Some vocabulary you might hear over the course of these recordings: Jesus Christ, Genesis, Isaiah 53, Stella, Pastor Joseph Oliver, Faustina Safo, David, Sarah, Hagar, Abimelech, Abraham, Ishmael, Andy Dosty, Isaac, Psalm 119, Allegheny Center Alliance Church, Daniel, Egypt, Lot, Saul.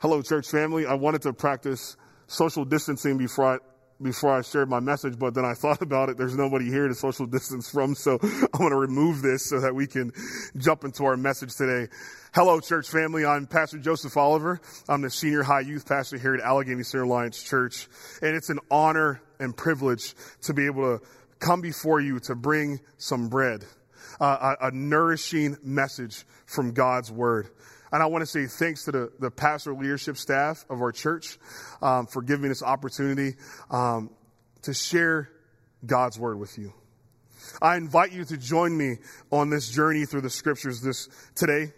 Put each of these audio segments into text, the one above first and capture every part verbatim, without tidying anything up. Hello, church family. I wanted to practice social distancing before I before I shared my message, but then I thought about it. There's nobody here to social distance from, so I'm going to remove this so that we can jump into our message today. Hello, church family. I'm Pastor Joseph Oliver. I'm the senior high youth pastor here at Allegheny Center Alliance Church, and it's an honor and privilege to be able to come before you to bring some bread, uh, a, a nourishing message from God's Word. And I want to say thanks to the, the pastoral leadership staff of our church um, for giving me this opportunity um, to share God's Word with you. I invite you to join me on this journey through the Scriptures this today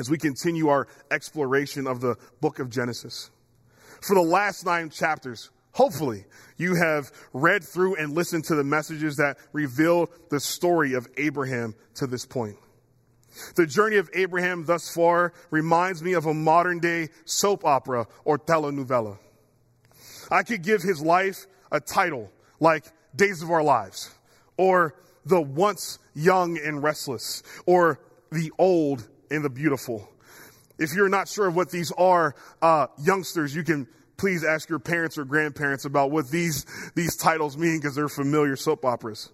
as we continue our exploration of the book of Genesis. For the last nine chapters, hopefully, you have read through and listened to the messages that reveal the story of Abraham to this point. The journey of Abraham thus far reminds me of a modern-day soap opera or telenovela. I could give his life a title like Days of Our Lives, or The Once Young and Restless, or The Old and the Beautiful. If you're not sure of what these are, uh, youngsters, you can please ask your parents or grandparents about what these, these titles mean, because they're familiar soap operas.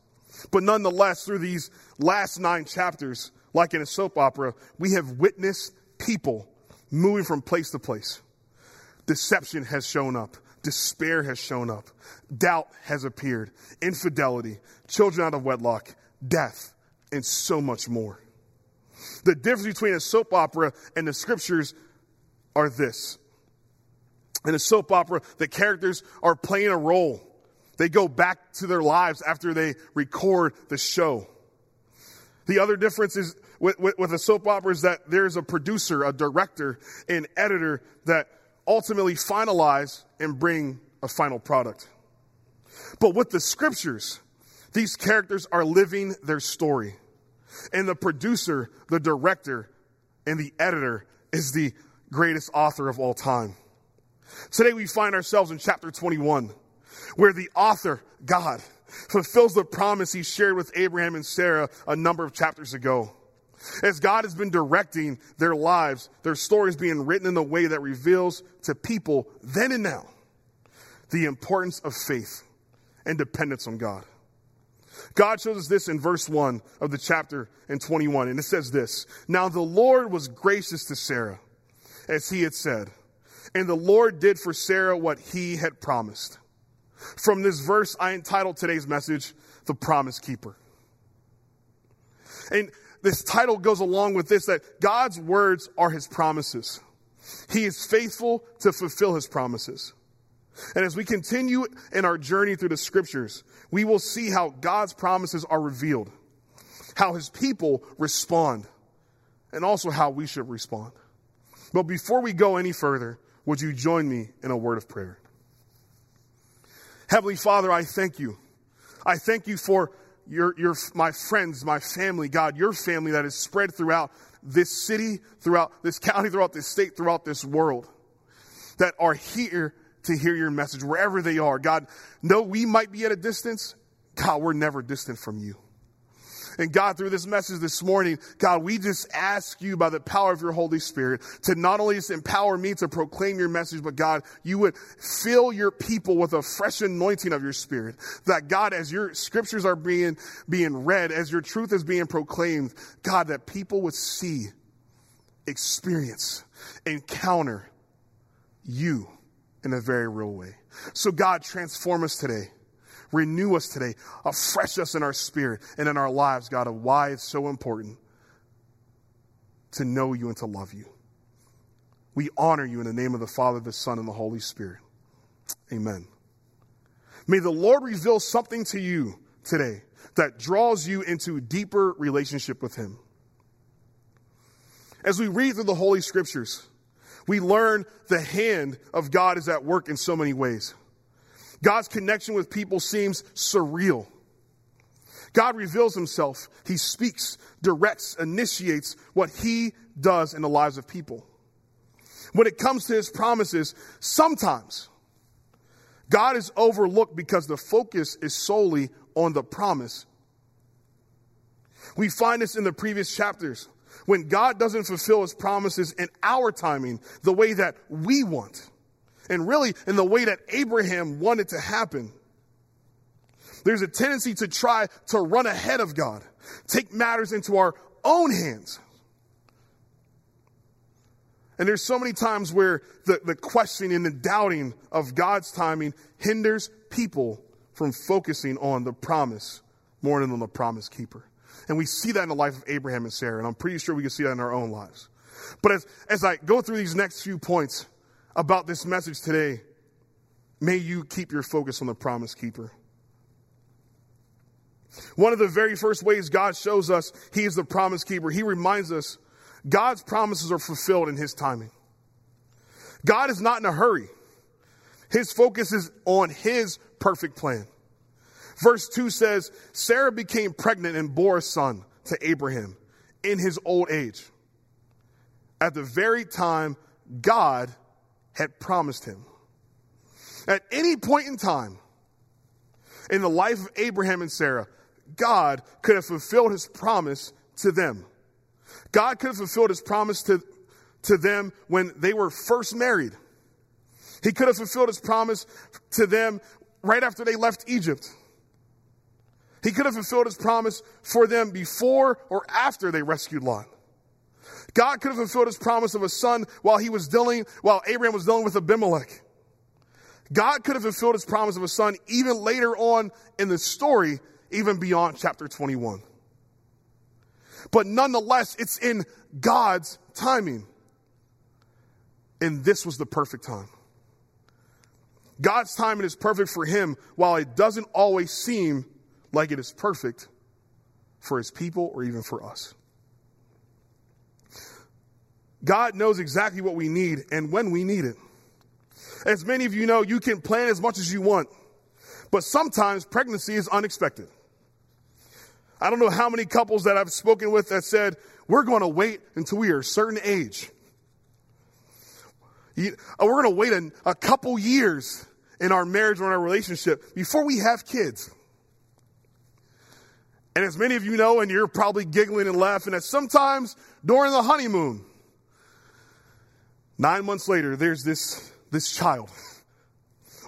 But nonetheless, through these last nine chapters, like in a soap opera, we have witnessed people moving from place to place. Deception has shown up. Despair has shown up. Doubt has appeared. Infidelity, children out of wedlock, death, and so much more. The difference between a soap opera and the Scriptures are this. In a soap opera, the characters are playing a role. They go back to their lives after they record the show. The other difference is with, with, with a soap opera is that there's a producer, a director, an editor that ultimately finalize and bring a final product. But with the Scriptures, these characters are living their story. And the producer, the director, and the editor is the greatest author of all time. Today we find ourselves in chapter twenty-one, where the author, God, fulfills the promise he shared with Abraham and Sarah a number of chapters ago. As God has been directing their lives, their stories being written in a way that reveals to people then and now the importance of faith and dependence on God. God shows us this in verse one of the chapter in twenty-one, and it says this: Now the Lord was gracious to Sarah, as he had said, and the Lord did for Sarah what he had promised. From this verse, I entitled today's message, The Promise Keeper. And this title goes along with this, that God's words are his promises. He is faithful to fulfill his promises. And as we continue in our journey through the Scriptures, we will see how God's promises are revealed, how his people respond, and also how we should respond. But before we go any further, would you join me in a word of prayer? Heavenly Father, I thank you. I thank you for your, your, my friends, my family, God, your family that is spread throughout this city, throughout this county, throughout this state, throughout this world, that are here to hear your message wherever they are. God, no, we might be at a distance. God, we're never distant from you. And God, through this message this morning, God, we just ask you by the power of your Holy Spirit to not only just empower me to proclaim your message, but God, you would fill your people with a fresh anointing of your Spirit. That God, as your Scriptures are being, being read, as your truth is being proclaimed, God, that people would see, experience, encounter you in a very real way. So God, transform us today. Renew us today, afresh us in our spirit and in our lives, God, of why it's so important to know you and to love you. We honor you in the name of the Father, the Son, and the Holy Spirit. Amen. May the Lord reveal something to you today that draws you into a deeper relationship with him. As we read through the Holy Scriptures, we learn the hand of God is at work in so many ways. God's connection with people seems surreal. God reveals himself. He speaks, directs, initiates what he does in the lives of people. When it comes to his promises, sometimes God is overlooked because the focus is solely on the promise. We find this in the previous chapters When God doesn't fulfill his promises in our timing, the way that we want, and really in the way that Abraham wanted to happen, there's a tendency to try to run ahead of God, take matters into our own hands. And there's so many times where the, the questioning and the doubting of God's timing hinders people from focusing on the promise more than on the promise keeper. And we see that in the life of Abraham and Sarah, and I'm pretty sure we can see that in our own lives. But as, as I go through these next few points about this message today, may you keep your focus on the promise keeper. One of the very first ways God shows us he is the promise keeper, he reminds us God's promises are fulfilled in his timing. God is not in a hurry. His focus is on his perfect plan. Verse two says, Sarah became pregnant and bore a son to Abraham in his old age, at the very time God had promised him. At any point in time in the life of Abraham and Sarah, God could have fulfilled his promise to them. God could have fulfilled his promise to, to them when they were first married. He could have fulfilled his promise to them right after they left Egypt. He could have fulfilled his promise for them before or after they rescued Lot. God could have fulfilled his promise of a son while he was dealing, while Abraham was dealing with Abimelech. God could have fulfilled his promise of a son even later on in the story, even beyond chapter twenty-one. But nonetheless, it's in God's timing. And this was the perfect time. God's timing is perfect for him, while it doesn't always seem like it is perfect for his people or even for us. God knows exactly what we need and when we need it. As many of you know, you can plan as much as you want, but sometimes pregnancy is unexpected. I don't know how many couples that I've spoken with that said, we're going to wait until we are a certain age. We're going to wait a couple years in our marriage or in our relationship before we have kids. And as many of you know, and you're probably giggling and laughing, that sometimes during the honeymoon, nine months later, there's this, this child.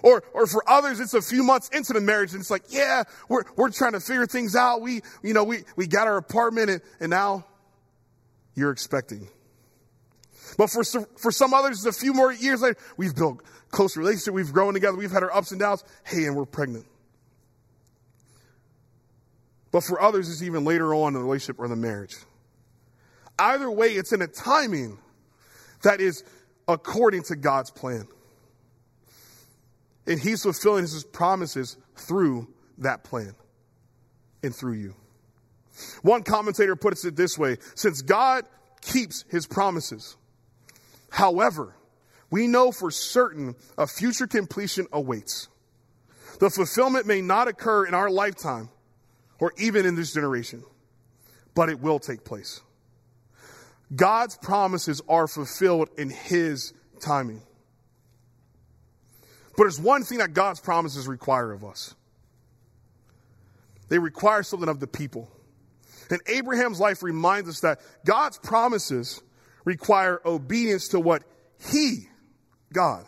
Or or for others, it's a few months into the marriage, and it's like, yeah, we're we're trying to figure things out. We, you know, we, we got our apartment, and, and now you're expecting. But for some, for some others, it's a few more years later. We've built a close relationship. We've grown together. We've had our ups and downs. Hey, and we're pregnant. But for others, it's even later on in the relationship or the marriage. Either way, it's in a timing that is according to God's plan. And he's fulfilling his promises through that plan and through you. One commentator puts it this way: since God keeps his promises, however, we know for certain a future completion awaits. The fulfillment may not occur in our lifetime or even in this generation, but it will take place. God's promises are fulfilled in his timing. But there's one thing that God's promises require of us. They require something of the people. And Abraham's life reminds us that God's promises require obedience to what he, God,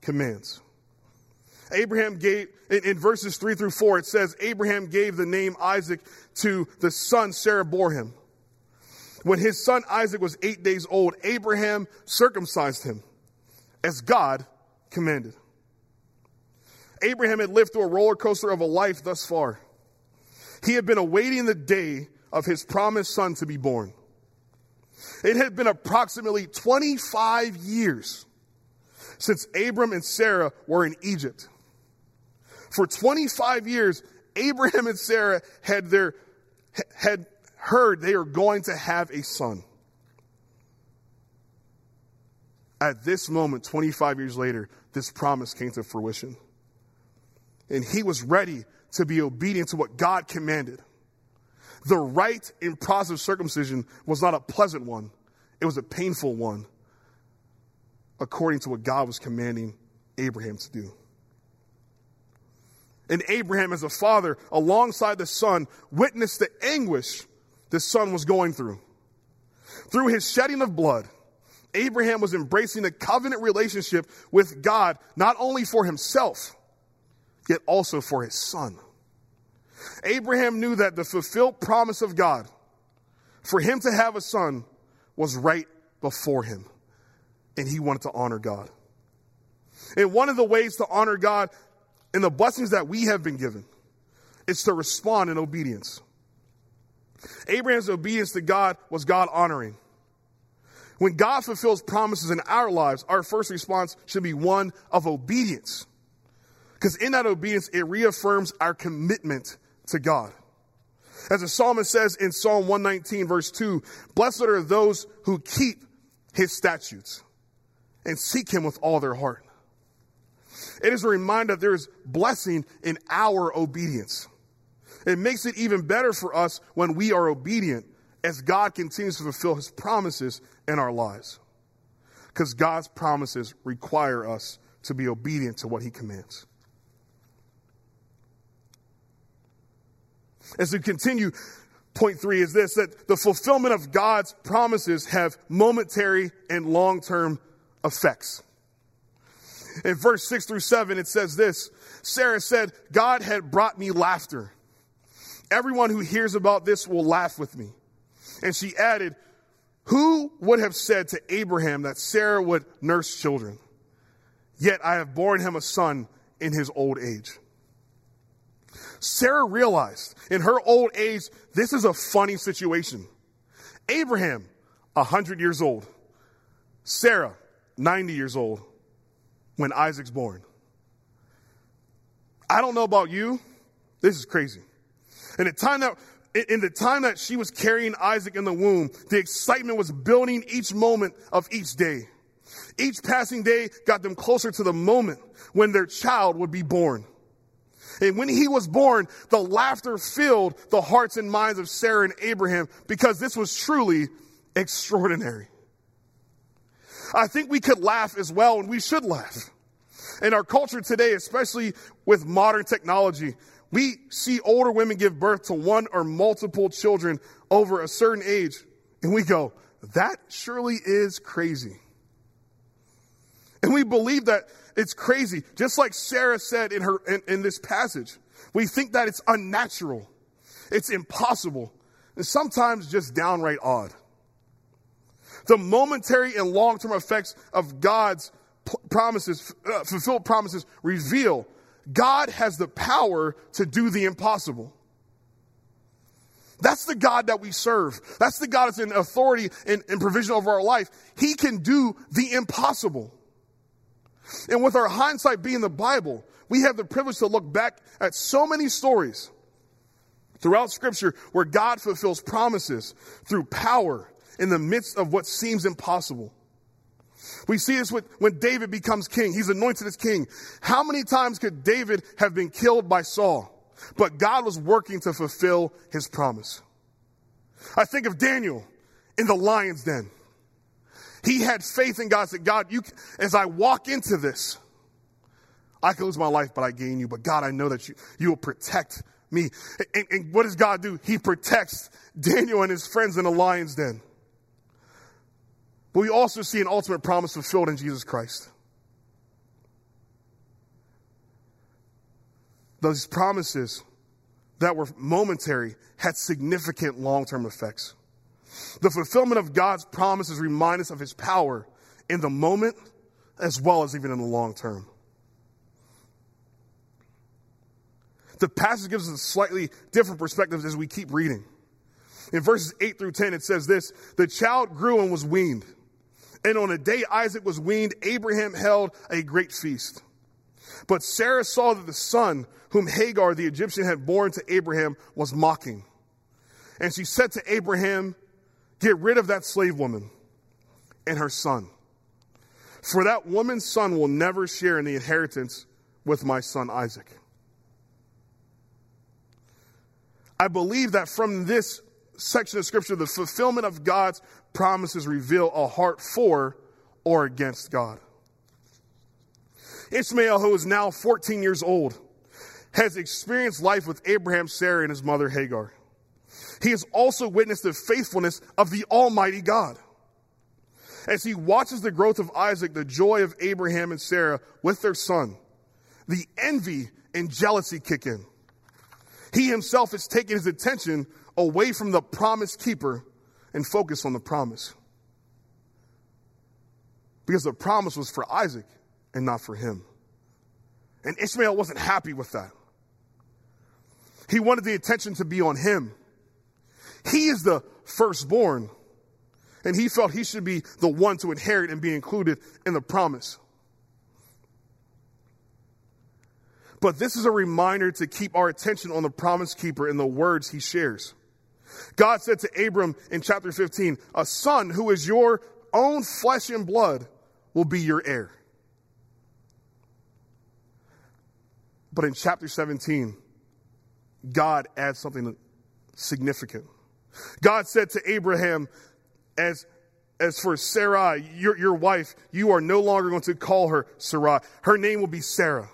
commands. Abraham gave, in, in verses three through four, it says, Abraham gave the name Isaac to the son Sarah bore him. When his son Isaac was eight days old, Abraham circumcised him, as God commanded. Abraham had lived through a roller coaster of a life thus far. He had been awaiting the day of his promised son to be born. It had been approximately twenty-five years since Abram and Sarah were in Egypt. For twenty-five years, Abraham and Sarah had their had heard they are going to have a son. At this moment, twenty-five years later, this promise came to fruition. And he was ready to be obedient to what God commanded. The rite and process of circumcision was not a pleasant one. It was a painful one, according to what God was commanding Abraham to do. And Abraham, as a father, alongside the son, witnessed the anguish the son was going through. Through his shedding of blood, Abraham was embracing a covenant relationship with God, not only for himself, yet also for his son. Abraham knew that the fulfilled promise of God for him to have a son was right before him, and he wanted to honor God. And one of the ways to honor God and the blessings that we have been given is to respond in obedience. Abraham's obedience to God was God honoring. When God fulfills promises in our lives, our first response should be one of obedience. Because in that obedience, it reaffirms our commitment to God. As the psalmist says in Psalm one nineteen, verse two, "Blessed are those who keep his statutes and seek him with all their heart." It is a reminder that there is blessing in our obedience. It makes it even better for us when we are obedient as God continues to fulfill his promises in our lives. Because God's promises require us to be obedient to what he commands. As we continue, point three is this, that the fulfillment of God's promises have momentary and long-term effects. In verse six through seven, it says this, Sarah said, God had brought me laughter. Everyone who hears about this will laugh with me. And she added, who would have said to Abraham that Sarah would nurse children? Yet I have borne him a son in his old age. Sarah realized in her old age, this is a funny situation. Abraham, one hundred years old. Sarah, ninety years old when Isaac's born. I don't know about you. This is crazy. And the time that, in the time that she was carrying Isaac in the womb, the excitement was building each moment of each day. Each passing day got them closer to the moment when their child would be born. And when he was born, the laughter filled the hearts and minds of Sarah and Abraham because this was truly extraordinary. I think we could laugh as well, and we should laugh. In our culture today, especially with modern technology, we see older women give birth to one or multiple children over a certain age, and we go, that surely is crazy. And we believe that it's crazy. Just like Sarah said in her in, in this passage, we think that it's unnatural, it's impossible, and sometimes just downright odd. The momentary and long-term effects of God's promises, uh, fulfilled promises, reveal God has the power to do the impossible. That's the God that we serve. That's the God that's in authority and, and provision over our life. He can do the impossible. And with our hindsight being the Bible, we have the privilege to look back at so many stories throughout Scripture where God fulfills promises through power in the midst of what seems impossible. We see this with, when David becomes king. He's anointed as king. How many times could David have been killed by Saul? But God was working to fulfill his promise. I think of Daniel in the lion's den. He had faith in God, said, God, you, as I walk into this, I can lose my life, but I gain you. But God, I know that you, you will protect me. And, and what does God do? He protects Daniel and his friends in the lion's den. But we also see an ultimate promise fulfilled in Jesus Christ. Those promises that were momentary had significant long-term effects. The fulfillment of God's promises remind us of his power in the moment as well as even in the long term. The passage gives us a slightly different perspective as we keep reading. In verses eight through ten, it says this, the child grew and was weaned. And on the day Isaac was weaned, Abraham held a great feast. But Sarah saw that the son whom Hagar the Egyptian had borne to Abraham was mocking. And she said to Abraham, get rid of that slave woman and her son. For that woman's son will never share in the inheritance with my son Isaac. I believe that from this section of Scripture, the fulfillment of God's promises reveal a heart for or against God. Ishmael, who is now fourteen years old, has experienced life with Abraham, Sarah, and his mother Hagar. he has also witnessed the faithfulness of the Almighty God. As he watches the growth of Isaac, the joy of Abraham and Sarah with their son, the envy and jealousy kick in. He himself has taken his attention away from the promise keeper and focused on the promise. Because the promise was for Isaac and not for him. And Ishmael wasn't happy with that. He wanted the attention to be on him. He is the firstborn, and he felt he should be the one to inherit and be included in the promise. But this is a reminder to keep our attention on the promise keeper and the words he shares. God said to Abram in chapter fifteen, a son who is your own flesh and blood will be your heir. But in chapter seventeen, God adds something significant. God said to Abraham, as As for Sarai, your, your wife, you are no longer going to call her Sarai. Her name will be Sarah.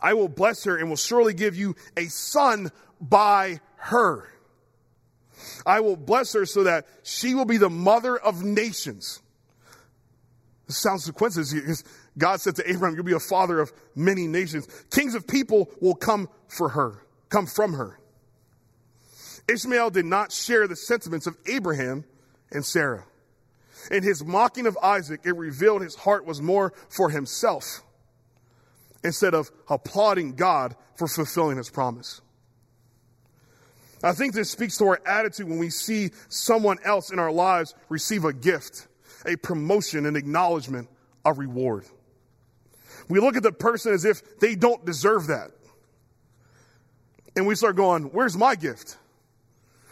I will bless her and will surely give you a son by her. I will bless her so that she will be the mother of nations. This sounds sequences. God said to Abraham, you'll be a father of many nations. Kings of people will come for her, come from her. Ishmael did not share the sentiments of Abraham and Sarah. In his mocking of Isaac, it revealed his heart was more for himself instead of applauding God for fulfilling his promise. I think this speaks to our attitude when we see someone else in our lives receive a gift, a promotion, an acknowledgement, a reward. We look at the person as if they don't deserve that. And we start going, where's my gift?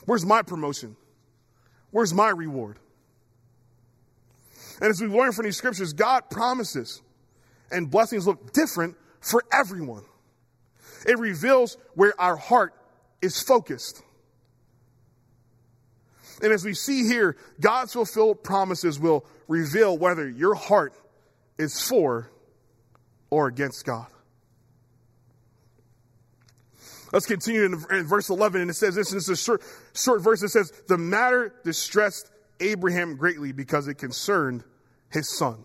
Where's my promotion? Where's my reward? And as we learn from these scriptures, God promises and blessings look different for everyone. It reveals where our heart is focused. And as we see here, God's fulfilled promises will reveal whether your heart is for or against God. Let's continue in, in verse eleven, and it says this, and it's a short, short verse. It says, the matter distressed Abraham greatly because it concerned his son.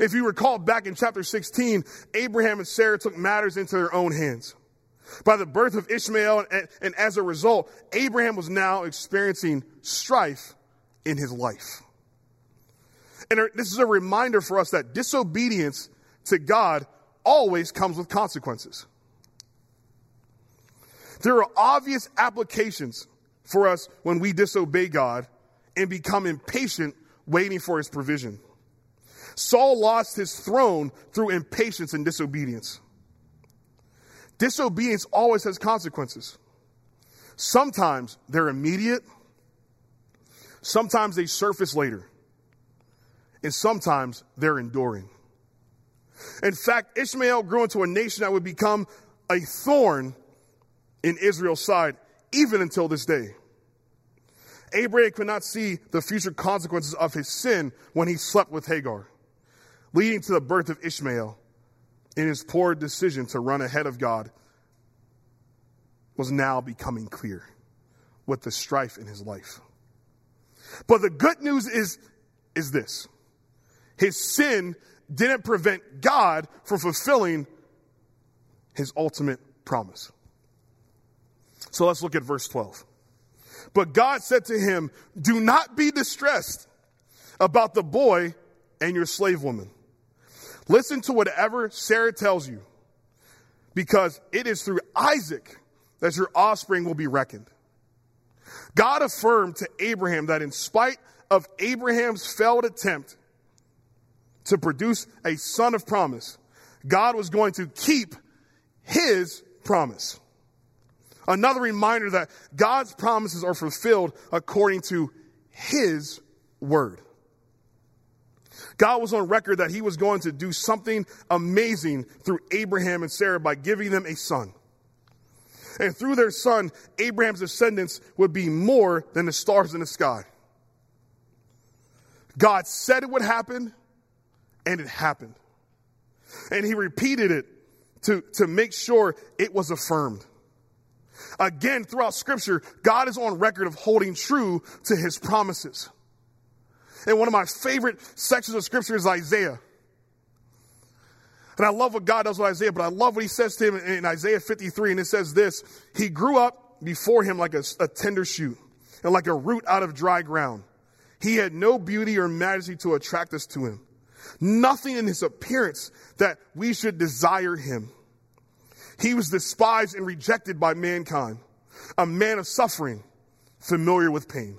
If you recall back in chapter sixteen, Abraham and Sarah took matters into their own hands. By the birth of Ishmael, and, and as a result, Abraham was now experiencing strife in his life. And this is a reminder for us that disobedience to God always comes with consequences. There are obvious applications for us when we disobey God and become impatient waiting for his provision. Saul lost his throne through impatience and disobedience. Disobedience always has consequences. Sometimes they're immediate. Sometimes they surface later. And sometimes they're enduring. In fact, Ishmael grew into a nation that would become a thorn in Israel's side, even until this day. Abraham could not see the future consequences of his sin when he slept with Hagar, leading to the birth of Ishmael. And his poor decision to run ahead of God was now becoming clear with the strife in his life. But the good news is, is this. His sin didn't prevent God from fulfilling his ultimate promise. So let's look at verse twelve. But God said to him, do not be distressed about the boy and your slave woman. Listen to whatever Sarah tells you, because it is through Isaac that your offspring will be reckoned. God affirmed to Abraham that in spite of Abraham's failed attempt to produce a son of promise, God was going to keep his promise. Another reminder that God's promises are fulfilled according to his word. God was on record that he was going to do something amazing through Abraham and Sarah by giving them a son. And through their son, Abraham's descendants would be more than the stars in the sky. God said it would happen, and it happened. And he repeated it to, to make sure it was affirmed. Again, throughout Scripture, God is on record of holding true to his promises. And one of my favorite sections of Scripture is Isaiah. And I love what God does with Isaiah, but I love what he says to him in Isaiah fifty-three. And it says this, he grew up before him like a, a tender shoot and like a root out of dry ground. He had no beauty or majesty to attract us to him. Nothing in his appearance that we should desire him. He was despised and rejected by mankind, a man of suffering, familiar with pain.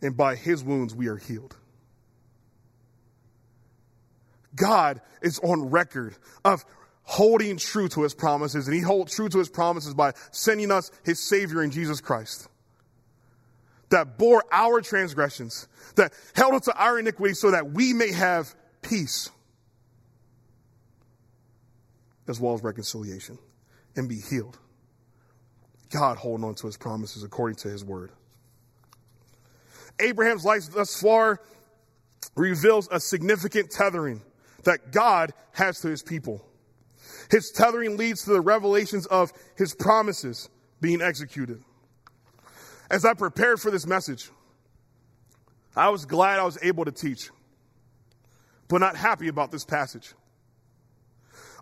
And by his wounds we are healed. God is on record of holding true to his promises. And he holds true to his promises by sending us his Savior in Jesus Christ. That bore our transgressions. That held us to our iniquities so that we may have peace, as well as reconciliation, and be healed. God holding on to his promises according to his word. Abraham's life thus far reveals a significant tethering that God has to his people. His tethering leads to the revelations of his promises being executed. As I prepared for this message, I was glad I was able to teach, but not happy about this passage.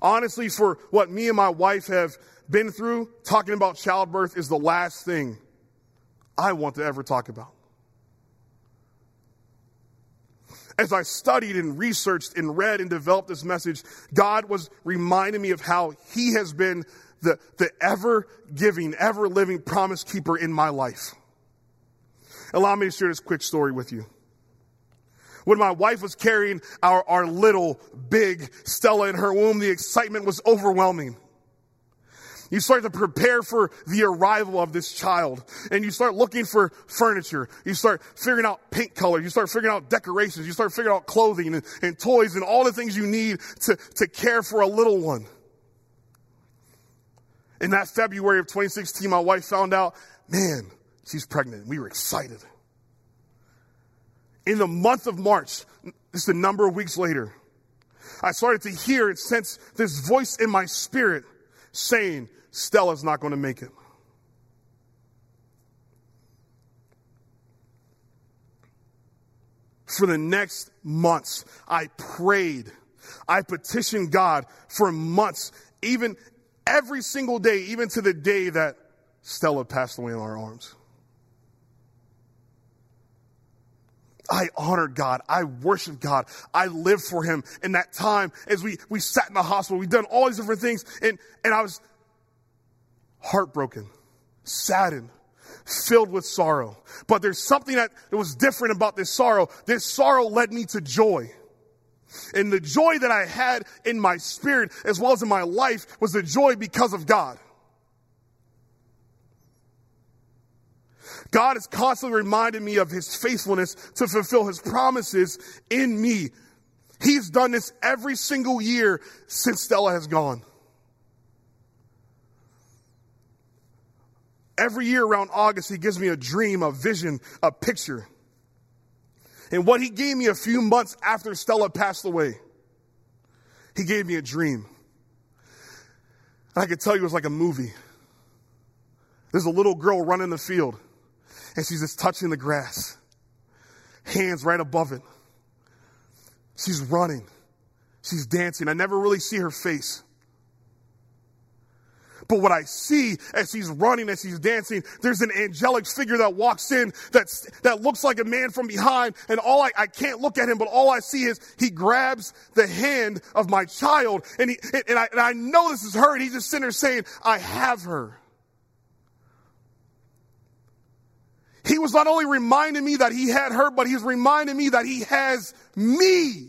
Honestly, for what me and my wife have been through, talking about childbirth is the last thing I want to ever talk about. As I studied and researched and read and developed this message, God was reminding me of how he has been the, the ever-giving, ever-living promise keeper in my life. Allow me to share this quick story with you. When my wife was carrying our, our little, big Stella in her womb, the excitement was overwhelming. You start to prepare for the arrival of this child, and you start looking for furniture. You start figuring out paint colors. You start figuring out decorations. You start figuring out clothing and, and toys and all the things you need to, to care for a little one. In that February of twenty sixteen, my wife found out, man, she's pregnant. We were excited. In the month of March, just a number of weeks later, I started to hear and sense this voice in my spirit saying, Stella's not going to make it. For the next months, I prayed. I petitioned God for months, even every single day, even to the day that Stella passed away in our arms. I honored God. I worshiped God. I lived for him in that time as we, we sat in the hospital. We'd done all these different things, and, and I was heartbroken, saddened, filled with sorrow. But there's something that was different about this sorrow. This sorrow led me to joy. And the joy that I had in my spirit as well as in my life was the joy because of God. God has constantly reminded me of his faithfulness to fulfill his promises in me. He's done this every single year since Stella has gone. Every year around August, he gives me a dream, a vision, a picture. And what he gave me a few months after Stella passed away, he gave me a dream. And I could tell you it was like a movie. There's a little girl running the field. And she's just touching the grass, hands right above it. She's running. She's dancing. I never really see her face. But what I see as she's running, as she's dancing, there's an angelic figure that walks in that's, that looks like a man from behind. And all I, I can't look at him, but all I see is he grabs the hand of my child. And, he, and, I, and I know this is her. And he's just sitting there saying, I have her. He was not only reminding me that he had her, but he's reminding me that he has me.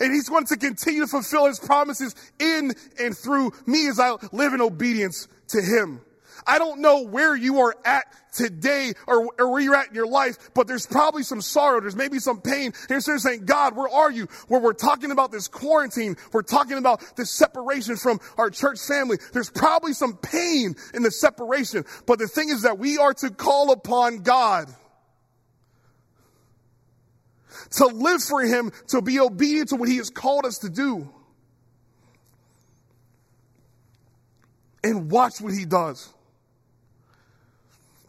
And he's going to continue to fulfill his promises in and through me as I live in obedience to him. I don't know where you are at today or, or where you're at in your life, but there's probably some sorrow. There's maybe some pain. You're saying, God, where are you? Where we're talking about this quarantine. We're talking about this separation from our church family. There's probably some pain in the separation. But the thing is that we are to call upon God, to live for him, to be obedient to what he has called us to do. And watch what he does.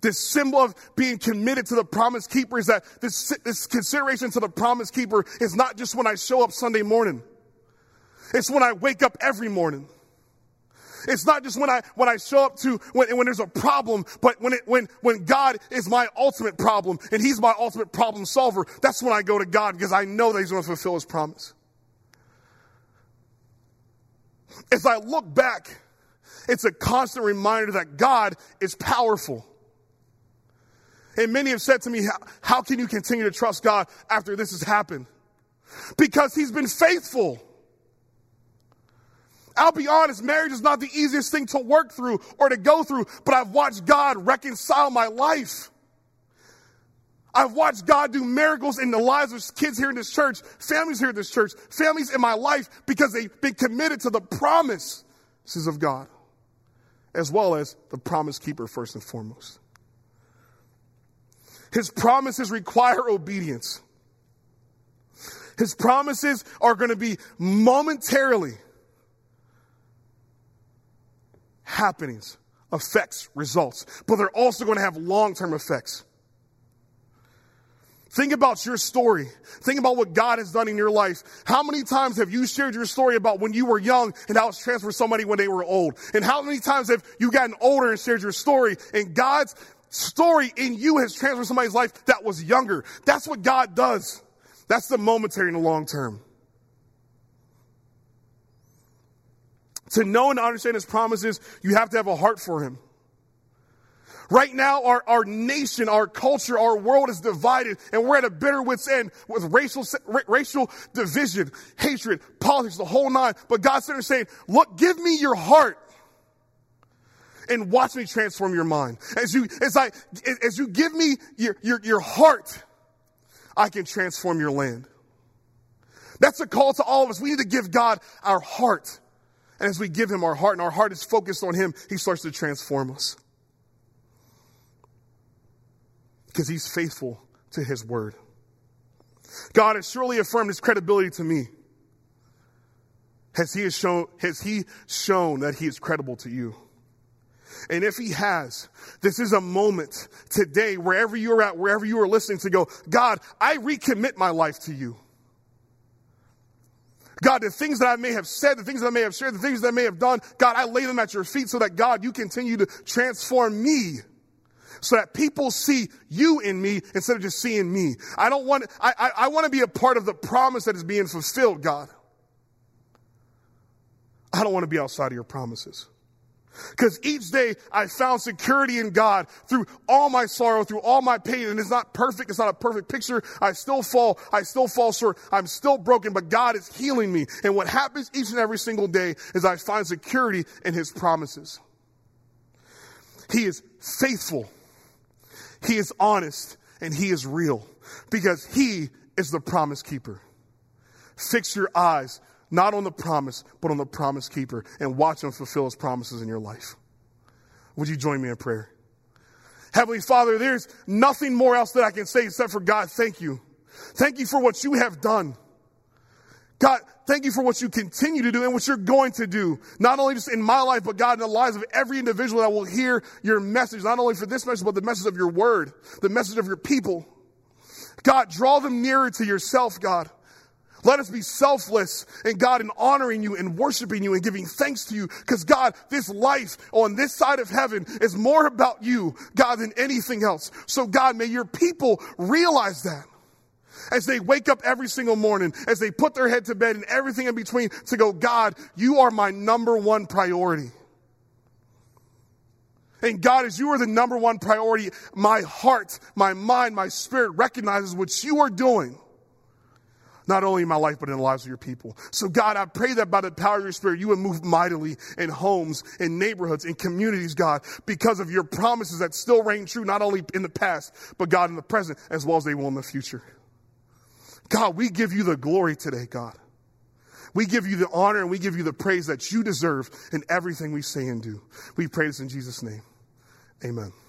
This symbol of being committed to the promise keeper is that this, this consideration to the promise keeper is not just when I show up Sunday morning. It's when I wake up every morning. It's not just when I when I show up to when when there's a problem, but when it when when God is my ultimate problem and he's my ultimate problem solver, that's when I go to God because I know that he's going to fulfill his promise. As I look back, it's a constant reminder that God is powerful. And many have said to me, how, how can you continue to trust God after this has happened? Because he's been faithful. I'll be honest, marriage is not the easiest thing to work through or to go through, but I've watched God reconcile my life. I've watched God do miracles in the lives of kids here in this church, families here in this church, families in my life, because they've been committed to the promises of God, as well as the promise keeper first and foremost. His promises require obedience. His promises are going to be momentarily happenings, effects, results, but they're also going to have long-term effects. Think about your story. Think about what God has done in your life. How many times have you shared your story about when you were young and how it's transferred to somebody when they were old? And how many times have you gotten older and shared your story and God's story in you has transferred somebody's life that was younger? That's what God does. That's the momentary and the long term. To know and understand his promises, you have to have a heart for him. Right now, our, our nation, our culture, our world is divided, and we're at a bitter wit's end with racial racial division, hatred, politics, the whole nine. But God's sitting there saying, look, give me your heart and watch me transform your mind. As you, as I, as you give me your, your, your heart, I can transform your land. That's a call to all of us. We need to give God our heart. And as we give him our heart and our heart is focused on him, he starts to transform us. Because he's faithful to his word. God has surely affirmed his credibility to me. Has he, has shown, has he shown that he is credible to you? And if he has, this is a moment today, wherever you're at, wherever you are listening, to go, God, I recommit my life to you. God, the things that I may have said, the things that I may have shared, the things that I may have done, God, I lay them at your feet so that, God, you continue to transform me so that people see you in me instead of just seeing me. I don't want, I, I, I want to be a part of the promise that is being fulfilled, God. I don't want to be outside of your promises. Because each day I found security in God through all my sorrow, through all my pain. And it's not perfect. It's not a perfect picture. I still fall. I still fall short. I'm still broken, but God is healing me. And what happens each and every single day is I find security in his promises. He is faithful. He is honest and he is real because he is the promise keeper. Fix your eyes not on the promise, but on the promise keeper, and watch him fulfill his promises in your life. Would you join me in prayer? Heavenly Father, there's nothing more else that I can say except for God, thank you. Thank you for what you have done. God, thank you for what you continue to do and what you're going to do, not only just in my life, but God, in the lives of every individual that will hear your message, not only for this message, but the message of your word, the message of your people. God, draw them nearer to yourself, God. Let us be selfless, and God, in honoring you and worshiping you and giving thanks to you. Because God, this life on this side of heaven is more about you, God, than anything else. So God, may your people realize that as they wake up every single morning, as they put their head to bed and everything in between to go, God, you are my number one priority. And God, as you are the number one priority, my heart, my mind, my spirit recognizes what you are doing. not only in my life, but in the lives of your people. So God, I pray that by the power of your Spirit, you would move mightily in homes, in neighborhoods, in communities, God, because of your promises that still reign true, not only in the past, but God, in the present, as well as they will in the future. God, we give you the glory today, God. We give you the honor and we give you the praise that you deserve in everything we say and do. We pray this in Jesus' name. Amen.